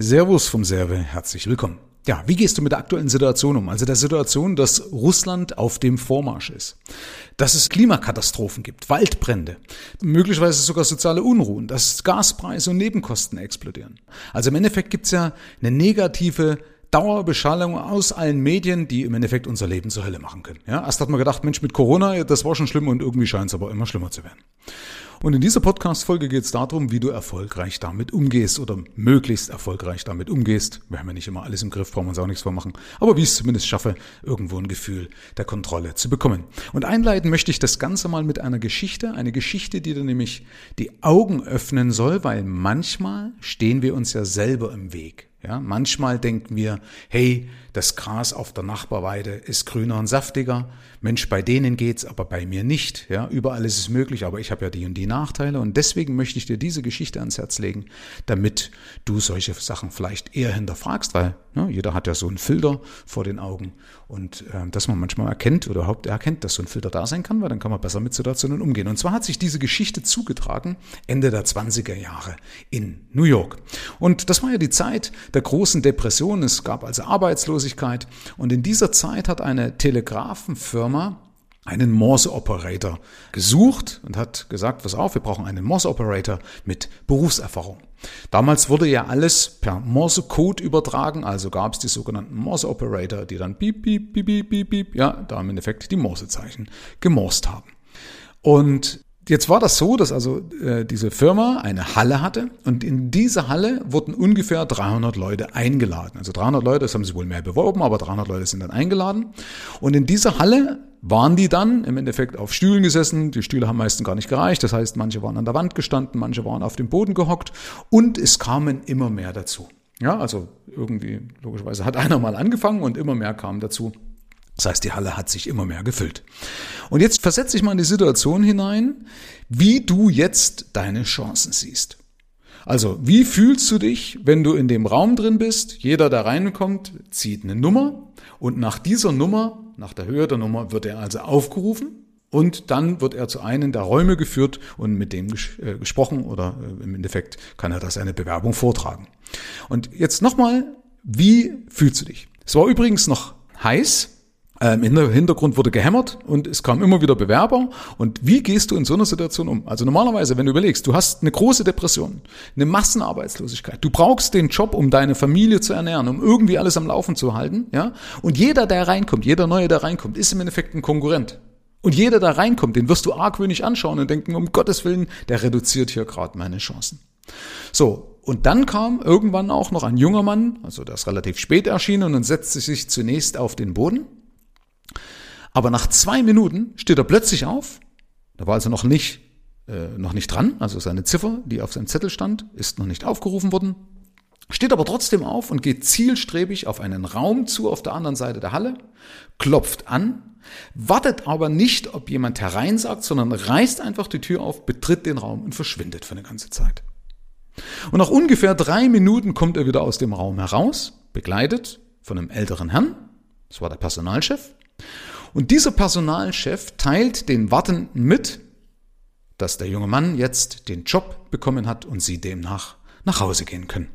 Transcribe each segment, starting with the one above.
Servus vom Serve, herzlich willkommen. Ja, wie gehst du mit der aktuellen Situation um? Also der Situation, dass Russland auf dem Vormarsch ist, dass es Klimakatastrophen gibt, Waldbrände, möglicherweise sogar soziale Unruhen, dass Gaspreise und Nebenkosten explodieren. Also im Endeffekt gibt's ja eine negative Dauerbeschallung aus allen Medien, die im Endeffekt unser Leben zur Hölle machen können. Ja, erst hat man gedacht, Mensch, mit Corona, das war schon schlimm und irgendwie scheint es aber immer schlimmer zu werden. Und in dieser Podcast-Folge geht es darum, wie du erfolgreich damit umgehst oder möglichst erfolgreich damit umgehst. Wir haben ja nicht immer alles im Griff, brauchen wir uns auch nichts vormachen. Aber wie ich es zumindest schaffe, irgendwo ein Gefühl der Kontrolle zu bekommen. Und einleiten möchte ich das Ganze mal mit einer Geschichte. Eine Geschichte, die dir nämlich die Augen öffnen soll, weil manchmal stehen wir uns ja selber im Weg. Ja, manchmal denken wir, hey, das Gras auf der Nachbarweide ist grüner und saftiger. Mensch, bei denen geht's, aber bei mir nicht. Ja, überall ist es möglich, aber ich habe ja die und die Nachteile. Und deswegen möchte ich dir diese Geschichte ans Herz legen, damit du solche Sachen vielleicht eher hinterfragst, weil ne, jeder hat ja so einen Filter vor den Augen. Und dass man manchmal erkennt oder überhaupt erkennt, dass so ein Filter da sein kann, weil dann kann man besser mit Situationen umgehen. Und zwar hat sich diese Geschichte zugetragen Ende der 20er Jahre in New York. Und das war ja die Zeit der großen Depression. Es gab also Arbeitslosigkeit. Und in dieser Zeit hat eine Telegrafenfirma einen Morse-Operator gesucht und hat gesagt, pass auf, wir brauchen einen Morse-Operator mit Berufserfahrung. Damals wurde ja alles per Morse-Code übertragen, also gab es die sogenannten Morse-Operator, die dann piep, piep, piep, piep, piep, piep, ja, da im Endeffekt die Morse-Zeichen gemorst haben. Und jetzt war das so, dass also diese Firma eine Halle hatte und in diese Halle wurden ungefähr 300 Leute eingeladen. Also 300 Leute, das haben sie wohl mehr beworben, aber 300 Leute sind dann eingeladen. Und in dieser Halle waren die dann im Endeffekt auf Stühlen gesessen. Die Stühle haben meistens gar nicht gereicht. Das heißt, manche waren an der Wand gestanden, manche waren auf dem Boden gehockt und es kamen immer mehr dazu. Ja, also irgendwie, logischerweise hat einer mal angefangen und immer mehr kamen dazu. Das heißt, die Halle hat sich immer mehr gefüllt. Und jetzt versetze ich mal in die Situation hinein, wie du jetzt deine Chancen siehst. Also, wie fühlst du dich, wenn du in dem Raum drin bist? Jeder, der reinkommt, zieht eine Nummer und nach dieser Nummer, nach der Höhe der Nummer, wird er also aufgerufen. Und dann wird er zu einem der Räume geführt und mit dem gesprochen oder im Endeffekt kann er da seine Bewerbung vortragen. Und jetzt nochmal, wie fühlst du dich? Es war übrigens noch heiß. Im Hintergrund wurde gehämmert und es kamen immer wieder Bewerber. Und wie gehst du in so einer Situation um? Also normalerweise, wenn du überlegst, du hast eine große Depression, eine Massenarbeitslosigkeit, du brauchst den Job, um deine Familie zu ernähren, um irgendwie alles am Laufen zu halten, ja? Und jeder, der reinkommt, jeder Neue, der reinkommt, ist im Endeffekt ein Konkurrent. Und jeder, der reinkommt, den wirst du argwöhnisch anschauen und denken, um Gottes Willen, der reduziert hier gerade meine Chancen. So. Und dann kam irgendwann auch noch ein junger Mann, also der ist relativ spät erschienen und dann setzte sich zunächst auf den Boden. Aber nach 2 Minuten steht er plötzlich auf, da war also noch nicht dran, also seine Ziffer, die auf seinem Zettel stand, ist noch nicht aufgerufen worden, steht aber trotzdem auf und geht zielstrebig auf einen Raum zu auf der anderen Seite der Halle, klopft an, wartet aber nicht, ob jemand hereinsagt, sondern reißt einfach die Tür auf, betritt den Raum und verschwindet für eine ganze Zeit. Und nach ungefähr 3 Minuten kommt er wieder aus dem Raum heraus, begleitet von einem älteren Herrn, das war der Personalchef. Und dieser Personalchef teilt den Wartenden mit, dass der junge Mann jetzt den Job bekommen hat und sie demnach nach Hause gehen können.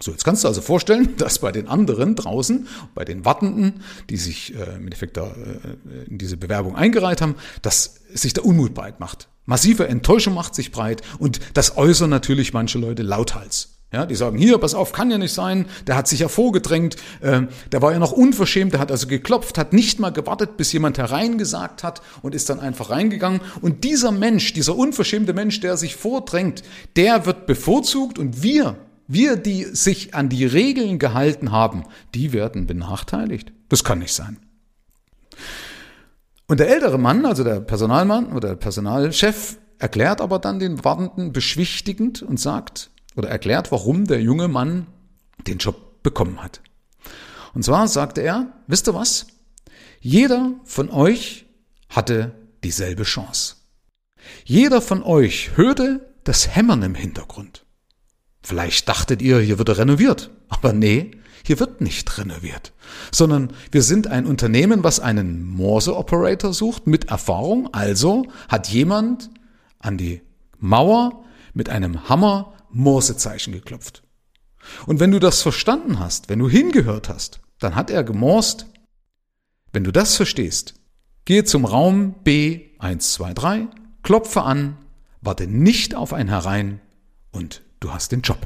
So, jetzt kannst du also vorstellen, dass bei den anderen draußen, bei den Wartenden, die sich im Endeffekt da, in diese Bewerbung eingereiht haben, dass sich der Unmut breit macht. Massive Enttäuschung macht sich breit und das äußern natürlich manche Leute lauthals. Ja, die sagen, hier, pass auf, kann ja nicht sein, der hat sich ja vorgedrängt, der war ja noch unverschämt, der hat also geklopft, hat nicht mal gewartet, bis jemand hereingesagt hat und ist dann einfach reingegangen. Und dieser Mensch, dieser unverschämte Mensch, der sich vordrängt, der wird bevorzugt und wir, die sich an die Regeln gehalten haben, die werden benachteiligt. Das kann nicht sein. Und der ältere Mann, also der Personalmann oder der Personalchef, erklärt aber dann den Wartenden beschwichtigend und sagt, oder erklärt, warum der junge Mann den Job bekommen hat. Und zwar sagte er, wisst ihr was? Jeder von euch hatte dieselbe Chance. Jeder von euch hörte das Hämmern im Hintergrund. Vielleicht dachtet ihr, hier wird renoviert. Aber nee, hier wird nicht renoviert. Sondern wir sind ein Unternehmen, was einen Morse-Operator sucht mit Erfahrung. Also hat jemand an die Mauer mit einem Hammer Morsezeichen geklopft. Und wenn du das verstanden hast, wenn du hingehört hast, dann hat er gemorst. Wenn du das verstehst, gehe zum Raum B123, klopfe an, warte nicht auf ein Herein und du hast den Job.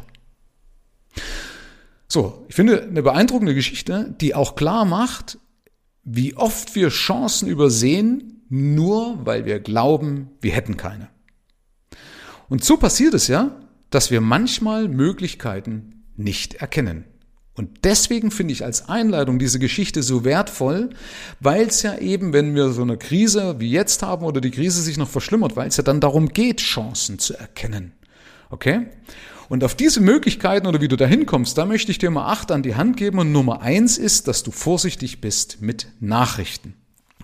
So, ich finde eine beeindruckende Geschichte, die auch klar macht, wie oft wir Chancen übersehen, nur weil wir glauben, wir hätten keine. Und so passiert es ja, dass wir manchmal Möglichkeiten nicht erkennen. Und deswegen finde ich als Einleitung diese Geschichte so wertvoll, weil es ja eben, wenn wir so eine Krise wie jetzt haben oder die Krise sich noch verschlimmert, weil es ja dann darum geht, Chancen zu erkennen. Okay? Und auf diese Möglichkeiten oder wie du da hinkommst, da möchte ich dir mal 8 an die Hand geben. Und Nummer 1 ist, dass du vorsichtig bist mit Nachrichten.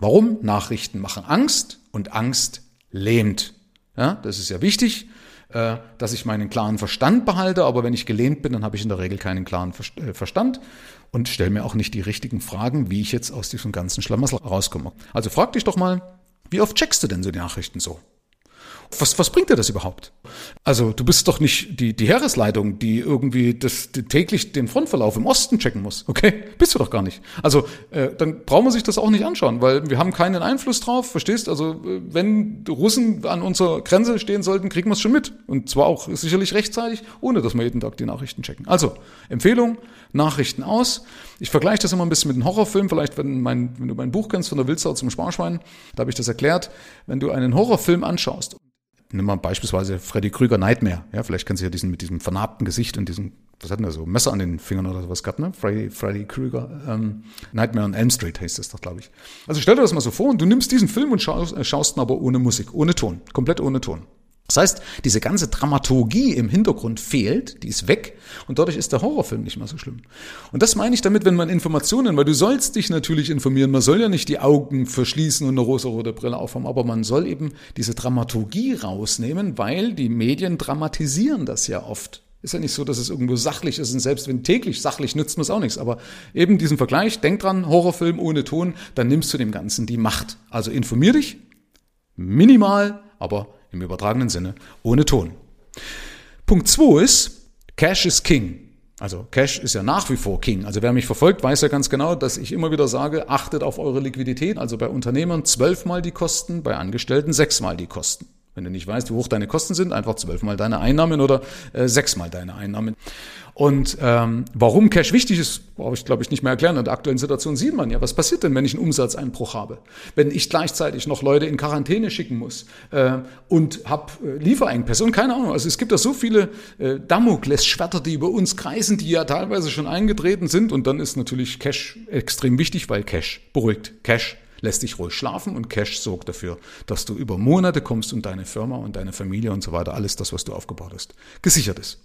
Warum? Nachrichten machen Angst und Angst lähmt. Ja, das ist ja wichtig, dass ich meinen klaren Verstand behalte, aber wenn ich gelähmt bin, dann habe ich in der Regel keinen klaren Verstand und stelle mir auch nicht die richtigen Fragen, wie ich jetzt aus diesem ganzen Schlamassel rauskomme. Also frag dich doch mal, wie oft checkst du denn so die Nachrichten so? Was bringt dir das überhaupt? Also du bist doch nicht die Heeresleitung, die irgendwie täglich den Frontverlauf im Osten checken muss, okay? Bist du doch gar nicht. Also dann braucht man sich das auch nicht anschauen, weil wir haben keinen Einfluss drauf, verstehst? Also wenn Russen an unserer Grenze stehen sollten, kriegen wir es schon mit. Und zwar auch sicherlich rechtzeitig, ohne dass wir jeden Tag die Nachrichten checken. Also Empfehlung, Nachrichten aus. Ich vergleiche das immer ein bisschen mit einem Horrorfilm. Vielleicht, wenn du mein Buch kennst, von der Wildsau zum Sparschwein, da habe ich das erklärt. Wenn du einen Horrorfilm anschaust, nimm mal beispielsweise Freddy Krüger Nightmare. Ja, vielleicht kennst du ja diesen mit diesem vernarbten Gesicht und diesem, was hat denn der so, Messer an den Fingern oder sowas gehabt, ne? Freddy Krüger Nightmare on Elm Street heißt das doch, glaube ich. Also stell dir das mal so vor und du nimmst diesen Film und schaust ihn aber ohne Musik, ohne Ton, komplett ohne Ton. Das heißt, diese ganze Dramaturgie im Hintergrund fehlt, die ist weg und dadurch ist der Horrorfilm nicht mehr so schlimm. Und das meine ich damit, wenn man Informationen, weil du sollst dich natürlich informieren, man soll ja nicht die Augen verschließen und eine rosa-rote Brille aufhaben, aber man soll eben diese Dramaturgie rausnehmen, weil die Medien dramatisieren das ja oft. Ist ja nicht so, dass es irgendwo sachlich ist und selbst wenn täglich sachlich nützt man es auch nichts. Aber eben diesen Vergleich, denk dran, Horrorfilm ohne Ton, dann nimmst du dem Ganzen die Macht. Also informier dich, minimal, aber im übertragenen Sinne, ohne Ton. Punkt 2 ist, Cash is King. Also Cash ist ja nach wie vor King. Also wer mich verfolgt, weiß ja ganz genau, dass ich immer wieder sage, achtet auf eure Liquidität. Also bei Unternehmern 12-mal die Kosten, bei Angestellten 6-mal die Kosten. Wenn du nicht weißt, wie hoch deine Kosten sind, einfach 12-mal deine Einnahmen oder 6-mal deine Einnahmen. Und warum Cash wichtig ist, brauche ich, glaube ich, nicht mehr erklären. In der aktuellen Situation sieht man ja, was passiert denn, wenn ich einen Umsatzeinbruch habe? Wenn ich gleichzeitig noch Leute in Quarantäne schicken muss und habe Lieferengpässe und keine Ahnung. Also es gibt da so viele Damoklesschwerter, die über uns kreisen, die ja teilweise schon eingetreten sind. Und dann ist natürlich Cash extrem wichtig, weil Cash beruhigt. Cash lässt dich ruhig schlafen und Cash sorgt dafür, dass du über Monate kommst und deine Firma und deine Familie und so weiter, alles das, was du aufgebaut hast, gesichert ist.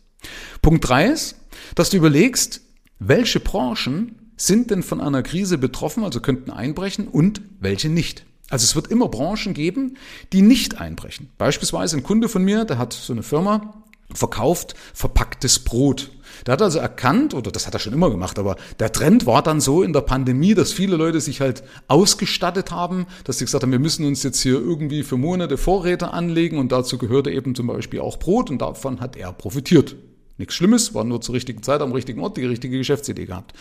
Punkt 3 ist, dass du überlegst, welche Branchen sind denn von einer Krise betroffen, also könnten einbrechen und welche nicht. Also es wird immer Branchen geben, die nicht einbrechen. Beispielsweise ein Kunde von mir, der hat so eine Firma, verkauft verpacktes Brot. Der hat also erkannt, oder das hat er schon immer gemacht, aber der Trend war dann so in der Pandemie, dass viele Leute sich halt ausgestattet haben, dass sie gesagt haben, wir müssen uns jetzt hier irgendwie für Monate Vorräte anlegen und dazu gehörte eben zum Beispiel auch Brot und davon hat er profitiert. Nichts Schlimmes, war nur zur richtigen Zeit am richtigen Ort die richtige Geschäftsidee gehabt.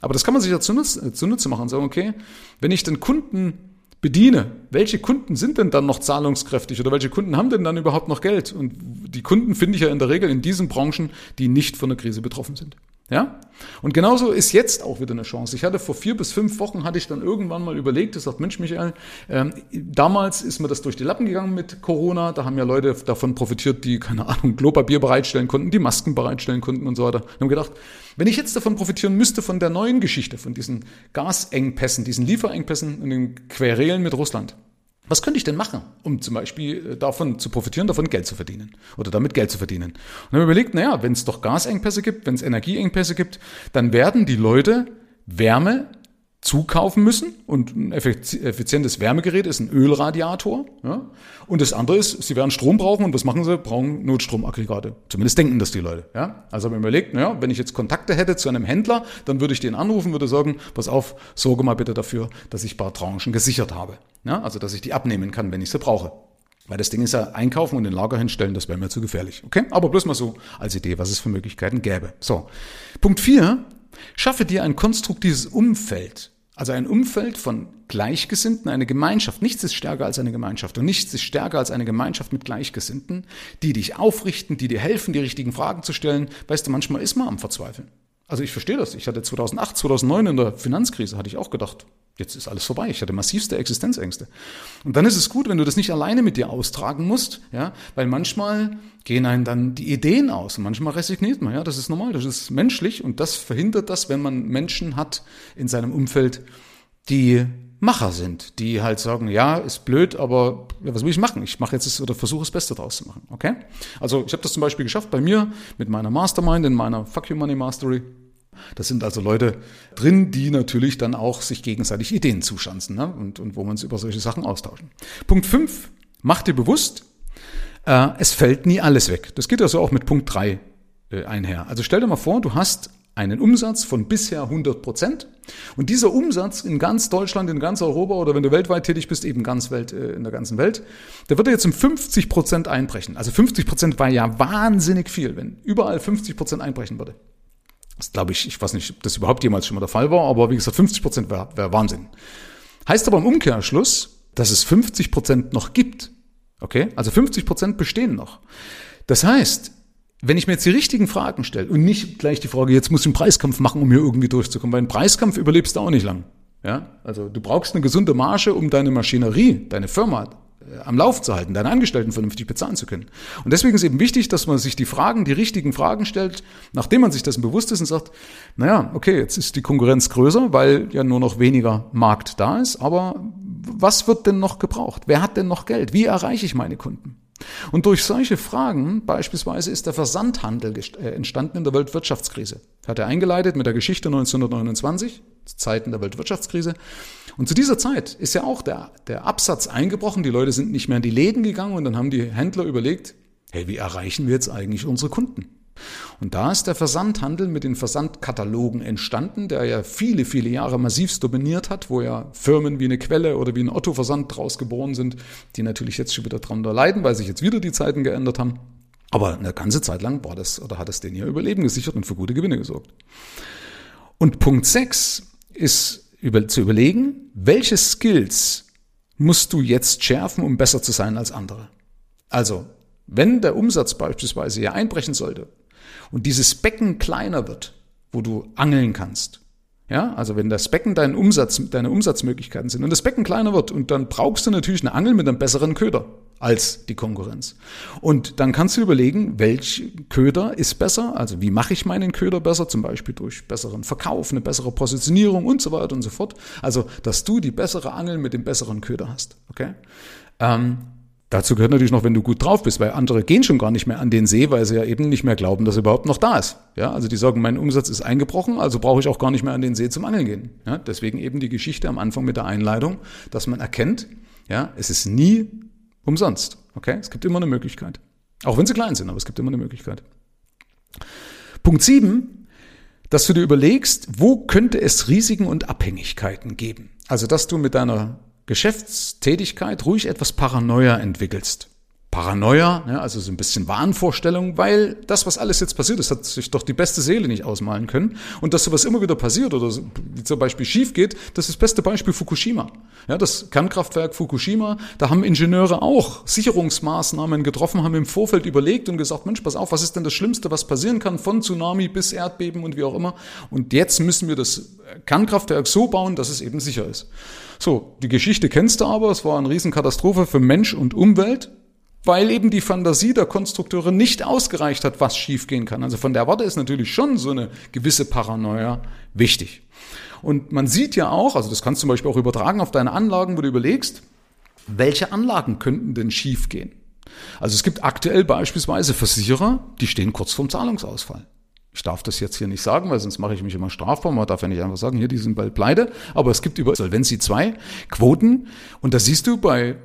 Aber das kann man sich ja zunutze machen und sagen, okay, wenn ich den Kunden bediene. Welche Kunden sind denn dann noch zahlungskräftig oder welche Kunden haben denn dann überhaupt noch Geld? Und die Kunden finde ich ja in der Regel in diesen Branchen, die nicht von der Krise betroffen sind. Ja? Und genauso ist jetzt auch wieder eine Chance. Ich hatte vor 4 bis 5 Wochen, hatte ich dann irgendwann mal überlegt, ich sagte, Mensch Michael, damals ist mir das durch die Lappen gegangen mit Corona, da haben ja Leute davon profitiert, die, keine Ahnung, Klopapier bereitstellen konnten, die Masken bereitstellen konnten und so weiter. Wir haben gedacht, wenn ich jetzt davon profitieren müsste, von der neuen Geschichte, von diesen Gasengpässen, diesen Lieferengpässen und den Querelen mit Russland, was könnte ich denn machen, um zum Beispiel davon zu profitieren, davon Geld zu verdienen oder damit Geld zu verdienen? Und dann haben wir überlegt, naja, wenn es doch Gasengpässe gibt, wenn es Energieengpässe gibt, dann werden die Leute Wärme zukaufen müssen und ein effizientes Wärmegerät ist ein Ölradiator. Ja? Und das andere ist, sie werden Strom brauchen und was machen sie? Brauchen Notstromaggregate. Zumindest denken das die Leute. Ja? Also haben wir überlegt, naja, wenn ich jetzt Kontakte hätte zu einem Händler, dann würde ich den anrufen, würde sagen, pass auf, sorge mal bitte dafür, dass ich ein paar Tranchen gesichert habe. Ja, also, dass ich die abnehmen kann, wenn ich sie brauche. Weil das Ding ist ja, einkaufen und in Lager hinstellen, das wäre mir zu gefährlich. Okay? Aber bloß mal so als Idee, was es für Möglichkeiten gäbe. So. Punkt 4. Schaffe dir ein konstruktives Umfeld. Also ein Umfeld von Gleichgesinnten, eine Gemeinschaft. Nichts ist stärker als eine Gemeinschaft. Und nichts ist stärker als eine Gemeinschaft mit Gleichgesinnten, die dich aufrichten, die dir helfen, die richtigen Fragen zu stellen. Weißt du, manchmal ist man am Verzweifeln. Also ich verstehe das. Ich hatte 2008, 2009 in der Finanzkrise, hatte ich auch gedacht, jetzt ist alles vorbei. Ich hatte massivste Existenzängste. Und dann ist es gut, wenn du das nicht alleine mit dir austragen musst, ja, weil manchmal gehen einem dann die Ideen aus und manchmal resigniert man. Ja, das ist normal, das ist menschlich und das verhindert das, wenn man Menschen hat in seinem Umfeld, die Macher sind, die halt sagen, ja, ist blöd, aber ja, was will ich machen? Ich mache jetzt das oder versuche das Beste draus zu machen. Okay? Also ich habe das zum Beispiel geschafft bei mir mit meiner Mastermind, in meiner Fuck Your Money Mastery. Das sind also Leute drin, die natürlich dann auch sich gegenseitig Ideen zuschanzen, ne? Und wo wir uns über solche Sachen austauschen. Punkt 5, mach dir bewusst, es fällt nie alles weg. Das geht also auch mit Punkt 3 einher. Also stell dir mal vor, du hast einen Umsatz von bisher 100% und dieser Umsatz in ganz Deutschland, in ganz Europa oder wenn du weltweit tätig bist, eben in der ganzen Welt, der wird jetzt um 50% einbrechen. Also 50% war ja wahnsinnig viel, wenn überall 50% einbrechen würde. Das glaube ich, ich weiß nicht, ob das überhaupt jemals schon mal der Fall war, aber wie gesagt, 50% wäre Wahnsinn. Heißt aber im Umkehrschluss, dass es 50% noch gibt. Okay? Also 50% bestehen noch. Das heißt, wenn ich mir jetzt die richtigen Fragen stelle und nicht gleich die Frage, jetzt muss ich einen Preiskampf machen, um hier irgendwie durchzukommen, weil einen Preiskampf überlebst du auch nicht lang. Ja? Also du brauchst eine gesunde Marge, um deine Maschinerie, deine Firma am Lauf zu halten, deine Angestellten vernünftig bezahlen zu können. Und deswegen ist eben wichtig, dass man sich die richtigen Fragen stellt, nachdem man sich dessen bewusst ist und sagt, naja, okay, jetzt ist die Konkurrenz größer, weil ja nur noch weniger Markt da ist, aber was wird denn noch gebraucht? Wer hat denn noch Geld? Wie erreiche ich meine Kunden? Und durch solche Fragen beispielsweise ist der Versandhandel entstanden in der Weltwirtschaftskrise. Hat er eingeleitet mit der Geschichte 1929, zu Zeiten der Weltwirtschaftskrise. Und zu dieser Zeit ist ja auch der Absatz eingebrochen, die Leute sind nicht mehr in die Läden gegangen und dann haben die Händler überlegt, hey, wie erreichen wir jetzt eigentlich unsere Kunden? Und da ist der Versandhandel mit den Versandkatalogen entstanden, der ja viele, viele Jahre massivst dominiert hat, wo ja Firmen wie eine Quelle oder wie ein Otto-Versand draus geboren sind, die natürlich jetzt schon wieder darunter leiden, weil sich jetzt wieder die Zeiten geändert haben. Aber eine ganze Zeit lang hat es denen ja Überleben gesichert und für gute Gewinne gesorgt. Und Punkt 6 ist zu überlegen, welche Skills musst du jetzt schärfen, um besser zu sein als andere? Also, wenn der Umsatz beispielsweise ja einbrechen sollte und dieses Becken kleiner wird, wo du angeln kannst, ja, also wenn das Becken deine Umsatzmöglichkeiten sind und das Becken kleiner wird und dann brauchst du natürlich eine Angel mit einem besseren Köder als die Konkurrenz. Und dann kannst du überlegen, welch Köder ist besser, also wie mache ich meinen Köder besser, zum Beispiel durch besseren Verkauf, eine bessere Positionierung und so weiter und so fort. Also, dass du die bessere Angel mit dem besseren Köder hast, okay? Dazu gehört natürlich noch, wenn du gut drauf bist, weil andere gehen schon gar nicht mehr an den See, weil sie ja eben nicht mehr glauben, dass er überhaupt noch da ist. Ja, also die sagen, mein Umsatz ist eingebrochen, also brauche ich auch gar nicht mehr an den See zum Angeln gehen. Ja, deswegen eben die Geschichte am Anfang mit der Einleitung, dass man erkennt, ja, es ist nie umsonst. Okay, es gibt immer eine Möglichkeit. Auch wenn sie klein sind, aber es gibt immer eine Möglichkeit. Punkt 7, dass du dir überlegst, wo könnte es Risiken und Abhängigkeiten geben? Also, dass du mit deiner Geschäftstätigkeit ruhig etwas Paranoia entwickelst. Paranoia, ja, also so ein bisschen Wahnvorstellung, weil das, was alles jetzt passiert ist, hat sich doch die beste Seele nicht ausmalen können. Und dass sowas immer wieder passiert oder so, wie zum Beispiel schief geht, das ist das beste Beispiel Fukushima. Ja, das Kernkraftwerk Fukushima, da haben Ingenieure auch Sicherungsmaßnahmen getroffen, haben im Vorfeld überlegt und gesagt, Mensch, pass auf, was ist denn das Schlimmste, was passieren kann, von Tsunami bis Erdbeben und wie auch immer. Und jetzt müssen wir das Kernkraftwerk so bauen, dass es eben sicher ist. So, die Geschichte kennst du aber, es war eine Riesenkatastrophe für Mensch und Umwelt, weil eben die Fantasie der Konstrukteure nicht ausgereicht hat, was schiefgehen kann. Also von der Warte ist natürlich schon so eine gewisse Paranoia wichtig. Und man sieht ja auch, also das kannst du zum Beispiel auch übertragen auf deine Anlagen, wo du überlegst, welche Anlagen könnten denn schiefgehen? Also es gibt aktuell beispielsweise Versicherer, die stehen kurz vorm Zahlungsausfall. Ich darf das jetzt hier nicht sagen, weil sonst mache ich mich immer strafbar. Man darf ja nicht einfach sagen, hier, die sind bald pleite. Aber es gibt über Solvency II Quoten. Und da siehst du bei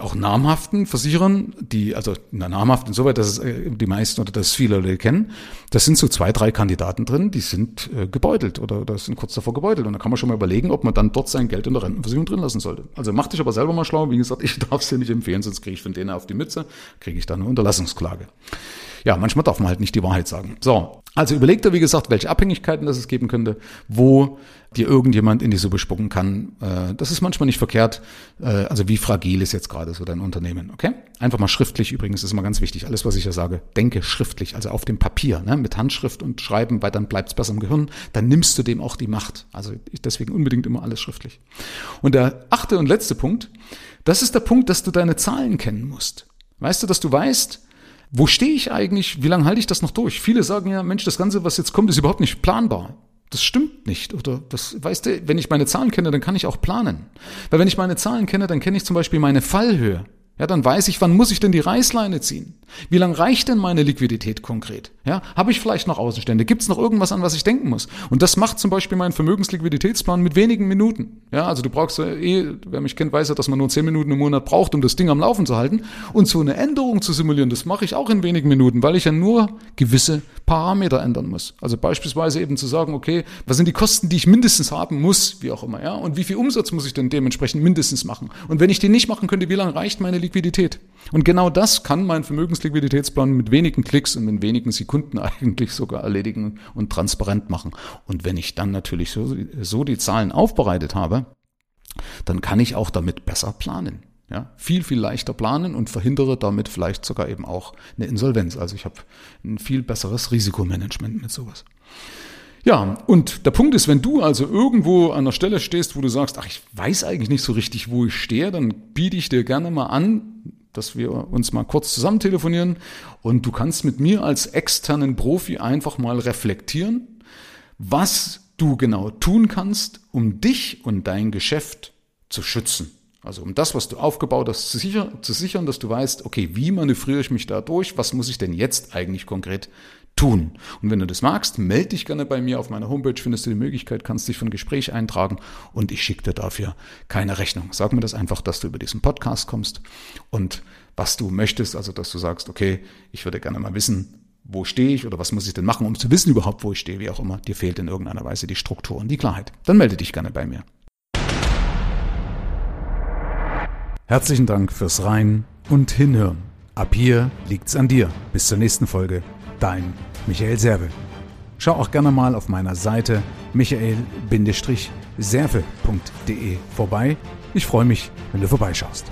auch namhaften Versicherern, die, also namhaft insoweit, dass es die meisten oder dass es viele Leute kennen, das sind so 2, 3 Kandidaten drin, die sind gebeutelt oder sind kurz davor gebeutelt. Und da kann man schon mal überlegen, ob man dann dort sein Geld in der Rentenversicherung drin lassen sollte. Also mach dich aber selber mal schlau. Wie gesagt, ich darf es dir nicht empfehlen, sonst kriege ich von denen auf die Mütze, kriege ich dann eine Unterlassungsklage. Ja, manchmal darf man halt nicht die Wahrheit sagen. So, also überleg dir, wie gesagt, welche Abhängigkeiten das es geben könnte, wo dir irgendjemand in die Suppe spucken kann. Das ist manchmal nicht verkehrt. Also wie fragil ist jetzt gerade so dein Unternehmen, okay? Einfach mal schriftlich übrigens, ist immer ganz wichtig. Alles, was ich ja sage, denke schriftlich, also auf dem Papier, ne? Mit Handschrift und Schreiben, weil dann bleibt es besser im Gehirn. Dann nimmst du dem auch die Macht. Also deswegen unbedingt immer alles schriftlich. Und der 8. und letzte Punkt, das ist der Punkt, dass du deine Zahlen kennen musst. Weißt du, dass du weißt, wo stehe ich eigentlich? Wie lange halte ich das noch durch? Viele sagen ja, Mensch, das Ganze, was jetzt kommt, ist überhaupt nicht planbar. Das stimmt nicht. Oder das, weißt du, wenn ich meine Zahlen kenne, dann kann ich auch planen. Weil wenn ich meine Zahlen kenne, dann kenne ich zum Beispiel meine Fallhöhe. Ja, dann weiß ich, wann muss ich denn die Reißleine ziehen? Wie lang reicht denn meine Liquidität konkret? Ja, habe ich vielleicht noch Außenstände? Gibt es noch irgendwas, an was ich denken muss? Und das macht zum Beispiel mein Vermögensliquiditätsplan mit wenigen Minuten. Ja, also du brauchst wer mich kennt, weiß ja, dass man nur 10 Minuten im Monat braucht, um das Ding am Laufen zu halten. Und so eine Änderung zu simulieren, das mache ich auch in wenigen Minuten, weil ich ja nur gewisse Parameter ändern muss. Also beispielsweise eben zu sagen, okay, was sind die Kosten, die ich mindestens haben muss, wie auch immer, ja? Und wie viel Umsatz muss ich denn dementsprechend mindestens machen? Und wenn ich den nicht machen könnte, wie lang reicht meine Liquidität? Und genau das kann mein Vermögensliquiditätsplan mit wenigen Klicks und in wenigen Sekunden eigentlich sogar erledigen und transparent machen. Und wenn ich dann natürlich so die Zahlen aufbereitet habe, dann kann ich auch damit besser planen. Ja, viel, viel leichter planen und verhindere damit vielleicht sogar eben auch eine Insolvenz. Also ich habe ein viel besseres Risikomanagement mit sowas. Ja, und der Punkt ist, wenn du also irgendwo an der Stelle stehst, wo du sagst, ach, ich weiß eigentlich nicht so richtig, wo ich stehe, dann biete ich dir gerne mal an, dass wir uns mal kurz zusammen telefonieren und du kannst mit mir als externen Profi einfach mal reflektieren, was du genau tun kannst, um dich und dein Geschäft zu schützen. Also um das, was du aufgebaut hast, zu sichern, dass du weißt, okay, wie manövriere ich mich da durch, was muss ich denn jetzt eigentlich konkret tun? Und wenn du das magst, melde dich gerne bei mir auf meiner Homepage, findest du die Möglichkeit, kannst dich für ein Gespräch eintragen und ich schicke dir dafür keine Rechnung. Sag mir das einfach, dass du über diesen Podcast kommst und was du möchtest, also dass du sagst, okay, ich würde gerne mal wissen, wo stehe ich oder was muss ich denn machen, um zu wissen überhaupt, wo ich stehe, wie auch immer, dir fehlt in irgendeiner Weise die Struktur und die Klarheit. Dann melde dich gerne bei mir. Herzlichen Dank fürs Rein und Hinhören. Ab hier liegt's an dir. Bis zur nächsten Folge. Dein Michael Serve. Schau auch gerne mal auf meiner Seite michael-serve.de vorbei. Ich freue mich, wenn du vorbeischaust.